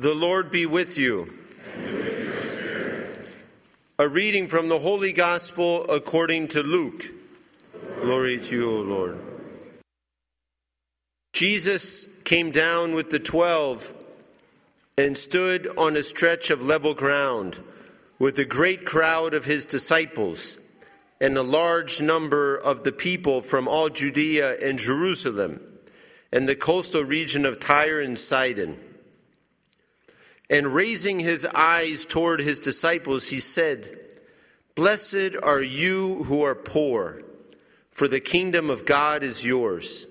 The Lord be with you. And with your spirit. A reading from the Holy Gospel according to Luke. Glory to you, O Lord. Jesus came down with the 12 and stood on a stretch of level ground with a great crowd of his disciples and a large number of the people from all Judea and Jerusalem and the coastal region of Tyre and Sidon. And raising his eyes toward his disciples, he said, "Blessed are you who are poor, for the kingdom of God is yours.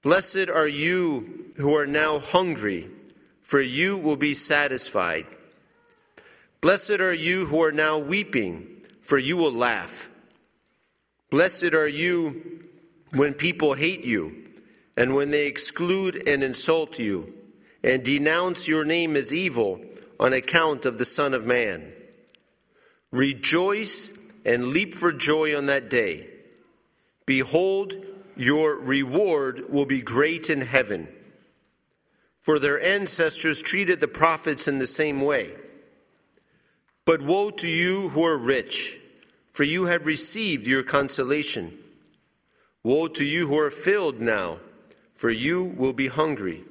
Blessed are you who are now hungry, for you will be satisfied. Blessed are you who are now weeping, for you will laugh. Blessed are you when people hate you, and when they exclude and insult you, and denounce your name as evil on account of the Son of Man. Rejoice and leap for joy on that day. Behold, your reward will be great in heaven. For their ancestors treated the prophets in the same way. But woe to you who are rich, for you have received your consolation. Woe to you who are filled now, for you will be hungry.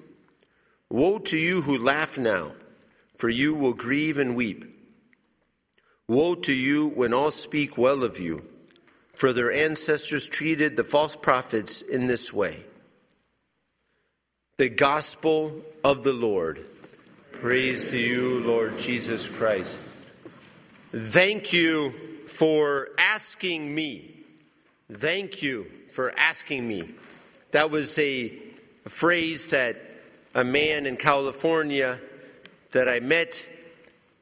Woe to you who laugh now, for you will grieve and weep. Woe to you when all speak well of you, for their ancestors treated the false prophets in this way." The Gospel of the Lord. Praise to you, Lord Jesus Christ. Thank you for asking me. Thank you for asking me. That was a phrase that a man in California that I met,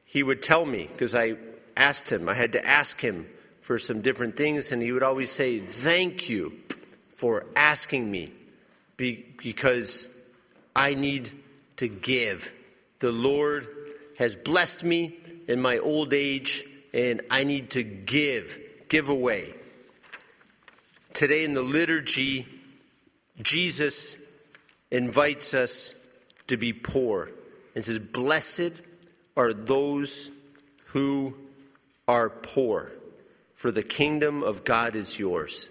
he would tell me, because I asked him. I had to ask him for some different things, and he would always say, "Thank you for asking me," because I need to give. The Lord has blessed me in my old age, and I need to give away. Today in the liturgy, Jesus invites us to be poor and says, "Blessed are those who are poor, for the kingdom of God is yours."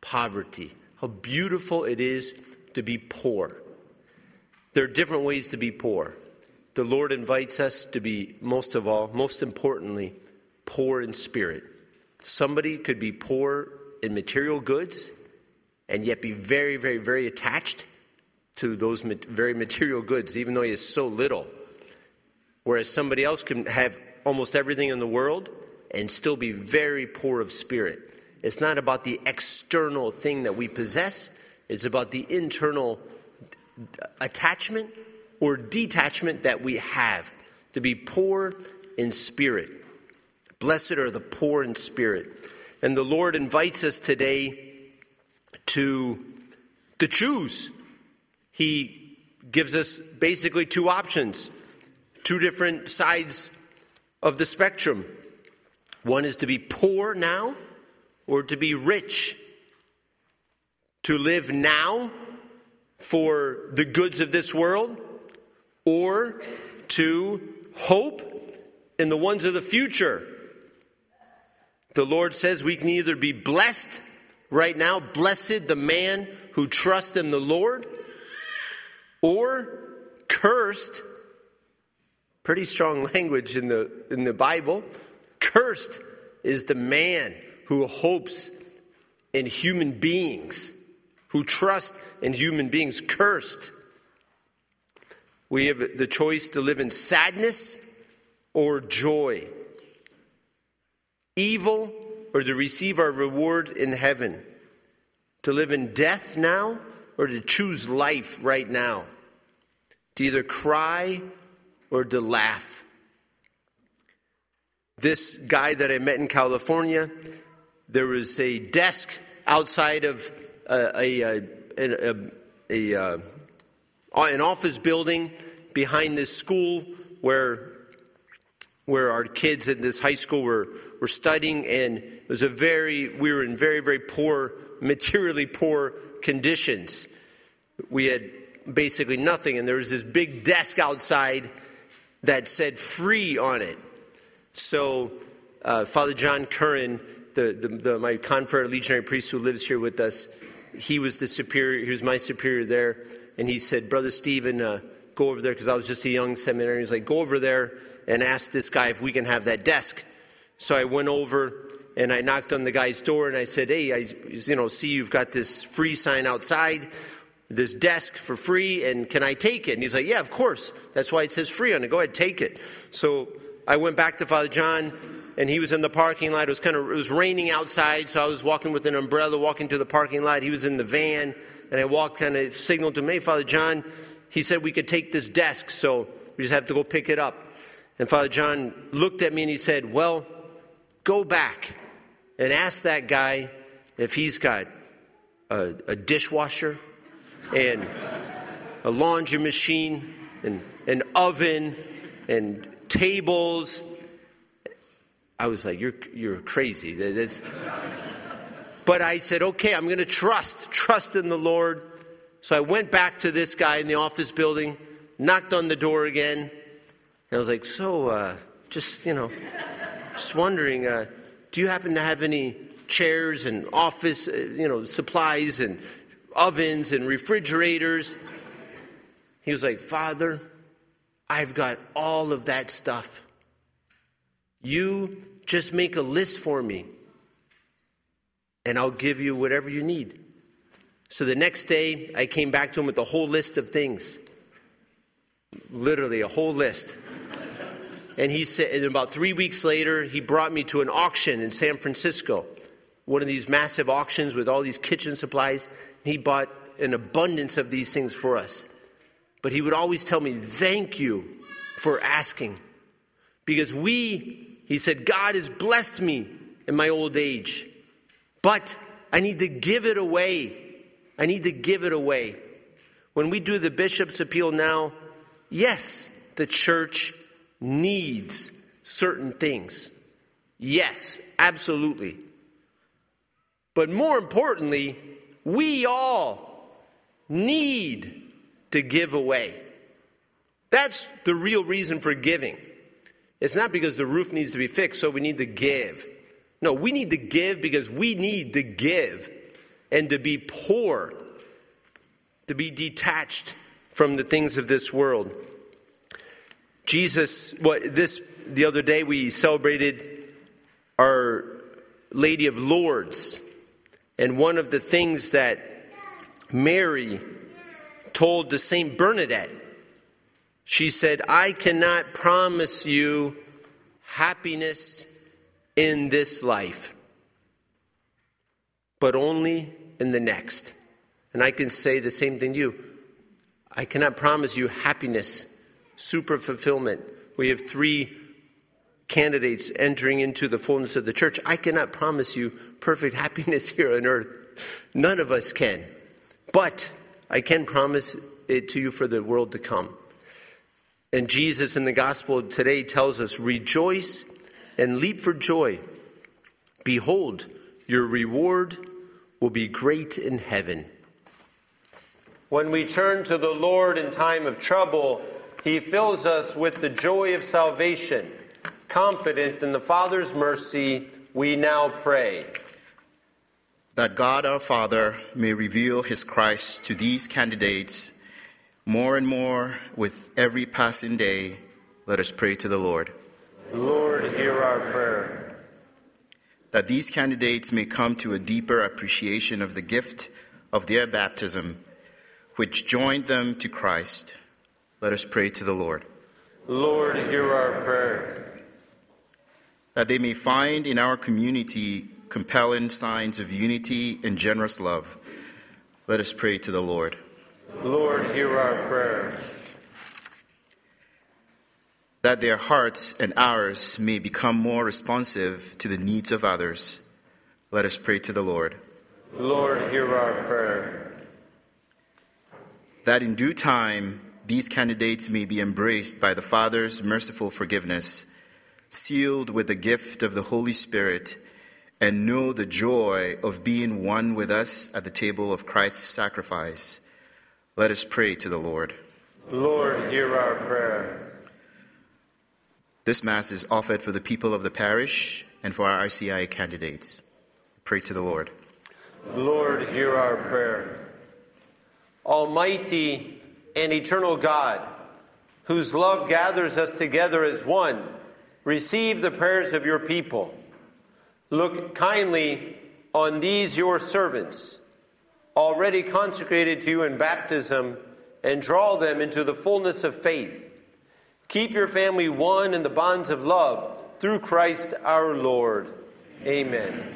Poverty. How beautiful it is to be poor. There are different ways to be poor. The Lord invites us to be, most of all, most importantly, poor in spirit. Somebody could be poor in material goods and yet be very, very, very attached to those very material goods, even though he has so little. Whereas somebody else can have almost everything in the world and still be very poor of spirit. It's not about the external thing that we possess. It's about the internal attachment or detachment that we have, to be poor in spirit. Blessed are the poor in spirit. And the Lord invites us today to choose. He gives us basically two options, two different sides of the spectrum. One is to be poor now or to be rich, to live now for the goods of this world or to hope in the ones of the future. The Lord says we can either be blessed right now, blessed the man who trusts in the Lord, or cursed. Pretty strong language in the Bible. Cursed is the man who hopes in human beings, who trusts in human beings. Cursed. We have the choice to live in sadness or joy, evil or to receive our reward in heaven, to live in death now or to choose life right now, to either cry or to laugh. This guy that I met in California, there was a desk outside of an office building behind this school where our kids at this high school were studying, and it was we were in very, very poor, materially poor conditions. We had basically nothing. And there was this big desk outside that said free on it. So Father John Curran, my confrere legionary priest who lives here with us, he was the superior. He was my superior there. And he said, Brother Stephen, go over there, because I was just a young seminarian. He's like, go over there and ask this guy if we can have that desk. So I went over and I knocked on the guy's door and I said, hey, I see you've got this free sign outside, this desk for free, and can I take it? And he's like, yeah, of course. That's why it says free on it. Go ahead, take it. So I went back to Father John, and he was in the parking lot. It was raining outside, so I was walking with an umbrella, walking to the parking lot. He was in the van, and I walked, kind of signaled to me, Father John. He said we could take this desk, so we just have to go pick it up. And Father John looked at me and he said, well, go back and ask that guy if he's got a dishwasher and a laundry machine and an oven and tables. I was like, you're crazy. But I said, okay, I'm going to trust in the Lord. So I went back to this guy in the office building, knocked on the door again, and I was like, so just wondering, do you happen to have any chairs and office supplies and ovens and refrigerators? He was like, Father, I've got all of that stuff. You just make a list for me, and I'll give you whatever you need. So the next day, I came back to him with a whole list of things. Literally, a whole list. And he said, and about 3 weeks later, he brought me to an auction in San Francisco. One of these massive auctions with all these kitchen supplies. He bought an abundance of these things for us. But he would always tell me, thank you for asking. Because he said, God has blessed me in my old age. But I need to give it away. I need to give it away. When we do the bishop's appeal now, yes, the church needs certain things. Yes, absolutely. But more importantly, we all need to give away. That's the real reason for giving. It's not because the roof needs to be fixed, so we need to give. No, we need to give because we need to give. And to be poor, to be detached from the things of this world. The other day we celebrated Our Lady of Lourdes. And one of the things that Mary told to Saint Bernadette, she said, I cannot promise you happiness in this life, but only in the next. And I can say the same thing to you. I cannot promise you happiness, super fulfillment. We have 3 candidates entering into the fullness of the church. I cannot promise you perfect happiness here on earth. None of us can. But I can promise it to you for the world to come. And Jesus in the gospel today tells us, rejoice and leap for joy. Behold, your reward will be great in heaven. When we turn to the Lord in time of trouble, He fills us with the joy of salvation. Confident in the Father's mercy, we now pray. That God our Father may reveal His Christ to these candidates more and more with every passing day. Let us pray to the Lord. Lord, hear our prayer. That these candidates may come to a deeper appreciation of the gift of their baptism, which joined them to Christ. Let us pray to the Lord. Lord, hear our prayer. That they may find in our community compelling signs of unity and generous love. Let us pray to the Lord. Lord, hear our prayer. That their hearts and ours may become more responsive to the needs of others. Let us pray to the Lord. Lord, hear our prayer. That in due time, these candidates may be embraced by the Father's merciful forgiveness, sealed with the gift of the Holy Spirit, and know the joy of being one with us at the table of Christ's sacrifice. Let us pray to the Lord. Lord, hear our prayer. This Mass is offered for the people of the parish and for our RCIA candidates. Pray to the Lord. Lord, hear our prayer. Almighty and eternal God, whose love gathers us together as one, receive the prayers of your people. Look kindly on these your servants, already consecrated to you in baptism, and draw them into the fullness of faith. Keep your family one in the bonds of love through Christ our Lord. Amen.